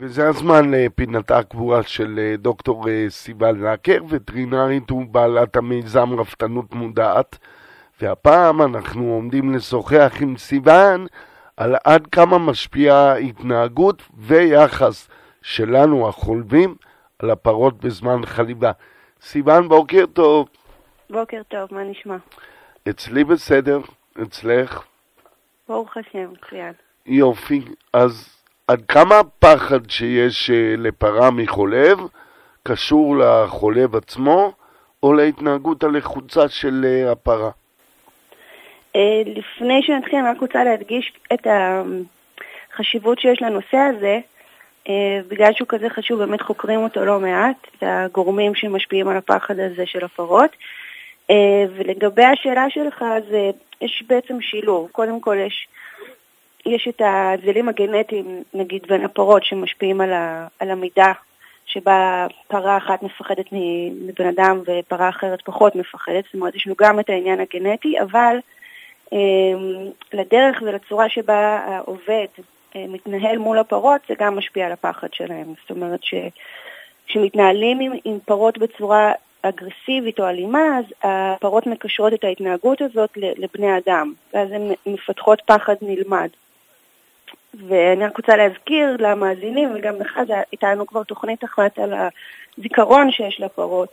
וזה הזמן לפינתה הקבועה של דוקטור סיבן נעקר, וטרינרית ובעלת המיזם רפתנות מודעת. והפעם אנחנו עומדים לשוחח עם סיבן על עד כמה משפיעה התנהגות ויחס שלנו החולבים על הפרות בזמן חליבה. סיבן, בוקר טוב. בוקר טוב, מה נשמע? אצלי בסדר, אצלך? ברוך השם, קריאן. יופי, אז עד כמה הפחד שיש לפרה מחולב קשור לחולב עצמו או להתנהגות הלחוצה של הפרה? לפני שנתחיל, אני רק רוצה להדגיש את החשיבות שיש לנושא הזה, בגלל שהוא כזה חשוב, באמת חוקרים אותו לא מעט, את הגורמים שמשפיעים על הפחד הזה של הפרות. ולגבי השאלה שלך, יש בעצם שילוב. קודם כל יש את הזלים הגנטיים, נגיד, בין הפרות שמשפיעים על המידה שבה פרה אחת מפחדת מבן אדם ופרה אחרת פחות מפחדת. זאת אומרת, יש לנו גם את העניין הגנטי, אבל לדרך ולצורה שבה העובד מתנהל מול הפרות, זה גם משפיע על הפחד שלהם. זאת אומרת, שמתנהלים עם פרות בצורה אגרסיבית או אלימה, אז הפרות מקשרות את ההתנהגות הזאת לבני אדם, ואז הן מפתחות פחד נלמד. ואני רק רוצה להזכיר למאזינים, וגם לך, הייתה לנו כבר תוכנית אחת על הזיכרון שיש לפרות,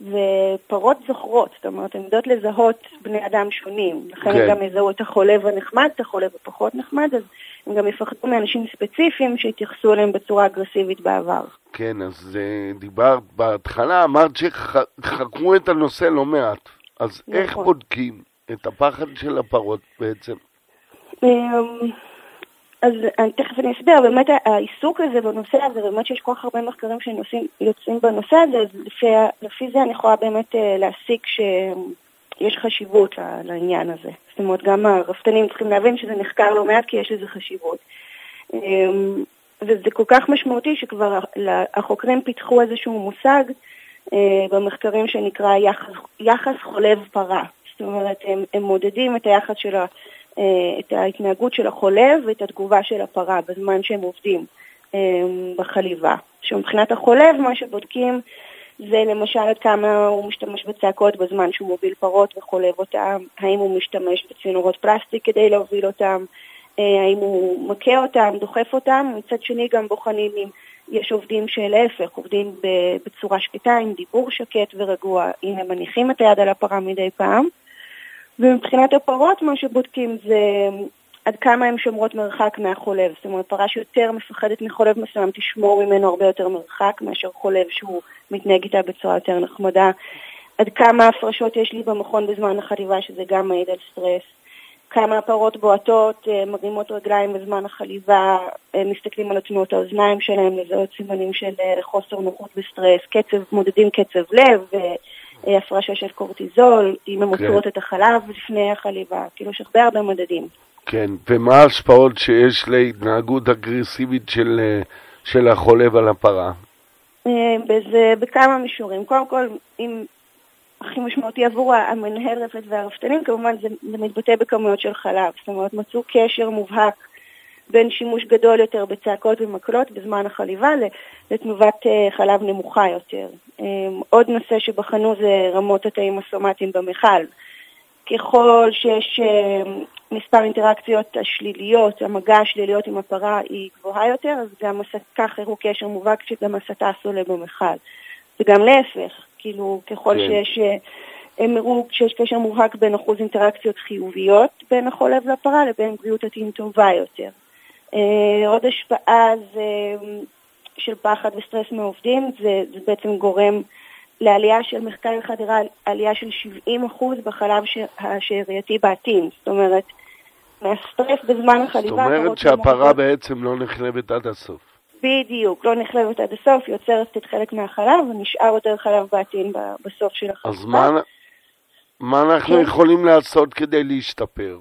ופרות זוכרות, זאת אומרת, הן יודעות לזהות בני אדם שונים, לכן הן גם יזהו את החולב הנחמד, את החולב הפחות נחמד, אז הם גם יפחדו מאנשים ספציפיים שהתייחסו אליהם בצורה אגרסיבית בעבר. כן, אז דיברת בהתחלה, אמרת שחקרו את הנושא לא מעט, אז נכון. איך בודקים את הפחד של הפרות בעצם? אז תכף אני אסביר, באמת העיסוק הזה בנושא הזה, באמת שיש כל כך הרבה מחקרים שיוצאים בנושא הזה, אז לפי זה אני יכולה באמת להסיק שיש חשיבות לעניין הזה. זאת אומרת, גם הרפתנים צריכים להבין שזה נחקר לא מעט, כי יש לזה חשיבות. וזה כל כך משמעותי שכבר החוקרים פיתחו איזשהו מושג במחקרים שנקרא יחס חולב פרה. זאת אומרת, הם מודדים את היחס של את ההתנהגות של החולב ואת התגובה של הפרה בזמן שהם עובדים בחליבה. שמבחינת החולב מה שבודקים זה למשל עד כמה הוא משתמש בצעקות בזמן שהוא מוביל פרות וחולב אותם, האם הוא משתמש בצינורות פלסטיק כדי להוביל אותם, האם הוא מכה אותם, דוחף אותם. מצד שני גם בוחנים אם יש עובדים שלהפך, עובדים בצורה שקטה, עם דיבור שקט ורגוע, אם הם מניחים את היד על הפרה מדי פעם. ומבחינת הפרות מה שבודקים זה עד כמה הן שומרות מרחק מהחולב. זאת אומרת, פרה שיותר מפחדת מחולב מסוים תשמור ממנו הרבה יותר מרחק מאשר חולב שהוא מתנהג איתה בצורה יותר נחמדה. עד כמה הפרשות יש לי במכון בזמן החליבה, שזה גם מעיד על סטרס. כמה הפרות בועטות, מרימות רגליים בזמן החליבה, מסתכלים על תנועות האוזניים שלהם, לזהות סימנים של חוסר נוחות בסטרס, מודדים קצב לב הפרשה של קורטיזול, אם הם מוצאות את החלב לפני החליבה, כאילו יש הרבה מדדים. כן, ומה ההשפעות שיש להתנהגות אגרסיבית של החולב על הפרה? בכמה מישורים. קודם כל, אם הכי משמעותי עבור המנהל רפת והרפתנים, כמובן זה מתבטא בכמויות של חלב. זאת אומרת, מצאו קשר מובהק בין שימוש גדול יותר בצעקות ומקלות בזמן החליבה לתנובת חלב נמוכה יותר. עוד נושא שבחנו זה רמות התאים הסומטיים במחל. ככל שיש מספר אינטראקציות השליליות, המגע השליליות עם הפרה היא גבוהה יותר, אז גם כך הראו קשר מובהק שגם הסטס עולה במחל. וגם להפך, כאילו ככל שיש, הם הראו שיש קשר מובהק בין אחוז אינטראקציות חיוביות בין החולב לפרה לבין בריאות התאים טובה יותר. עוד השפעה של פחד וסטרס מעובדים, זה בעצם גורם לעלייה של מחקר אחד, עלייה של 70% בחלב השערייתי בעתים. זאת אומרת, מהסטרס בזמן החליבה. זאת אומרת שהפרה בעצם לא נחלבת עד הסוף. בדיוק, לא נחלבת עד הסוף, יוצרת את חלק מהחלב ונשאר יותר חלב בעתים בסוף של החליבה. אז מה אנחנו יכולים לעשות כדי להשתפר?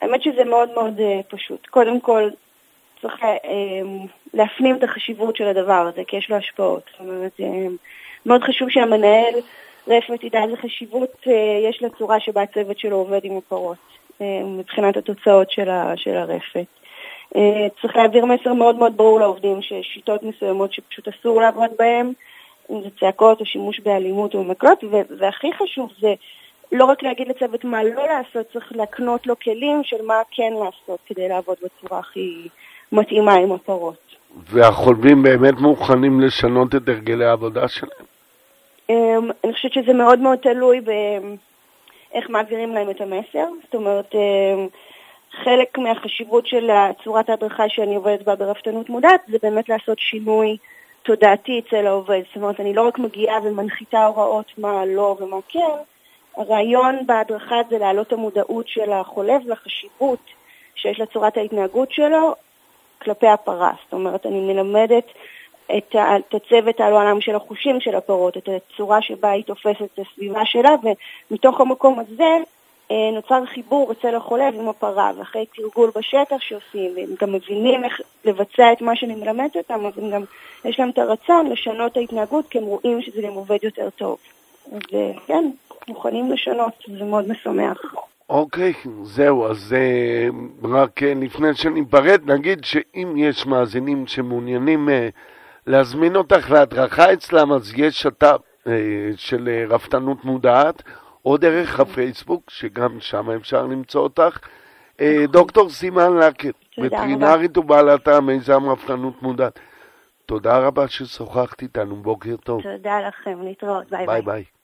האמת שזה מאוד מאוד פשוט. קודם כל, צריך להפנים את החשיבות של הדבר הזה, כי יש לו השפעות. זאת אומרת, מאוד חשוב שהמנהל רפת ידע איזה חשיבות יש לצורה שבה הצוות שלו עובד עם הפרות, מבחינת התוצאות של הרפת. צריך להעביר מסר מאוד מאוד ברור לעובדים ששיטות מסוימות שפשוט אסור לעבוד בהם, אם זה צעקות או שימוש באלימות או במכות, והכי חשוב זה לא רק להגיד לצוות מה לא לעשות, צריך להקנות לו כלים של מה כן לעשות כדי לעבוד בצורה הכי מתאימה עם הפרות. והחולבים באמת מוכנים לשנות את הרגלי העבודה שלהם? אני חושבת שזה מאוד מאוד תלוי באיך מעבירים להם את המסר. זאת אומרת, חלק מהחשיבות של צורת ההדרכה שאני עובדת בה ברפתנות מודעת, זה באמת לעשות שינוי תודעתי אצל העובד. זאת אומרת, אני לא רק מגיעה ומנחיתה הוראות מה לא ומה כן, הרעיון בהדרכה זה להעלות המודעות של החולב לחשיבות שיש לצורת ההתנהגות שלו כלפי הפרה. זאת אומרת, אני מלמדת את הצוות על העולם של החושים של הפרות, את הצורה שבה היא תופסת את הסביבה שלה, ומתוך המקום הזה נוצר חיבור אצל החולב עם הפרה, ואחרי תרגול בשטח שעושים, והם גם מבינים איך לבצע את מה שאני מלמדת אותם, אז גם יש להם את הרצון לשנות ההתנהגות, כי הם רואים שזה גם עובד יותר טוב. אז כן, מוכנים לשנות, זה מאוד משמח. אוקיי, זהו, אז רק לפני שניפרד, נגיד שאם יש מאזינים שמעוניינים להזמין אותך להדרכה אצלם, אז יש שת"פ של רפתנות מודעת, או דרך הפייסבוק, שגם שם אפשר למצוא אותך. דוקטור סיבן נעקר, וטרינרית ובעלת המיזם רפתנות מודעת. תודה רבה ששוחחת איתנו, בוקר טוב. תודה לכם, להתראות, ביי ביי.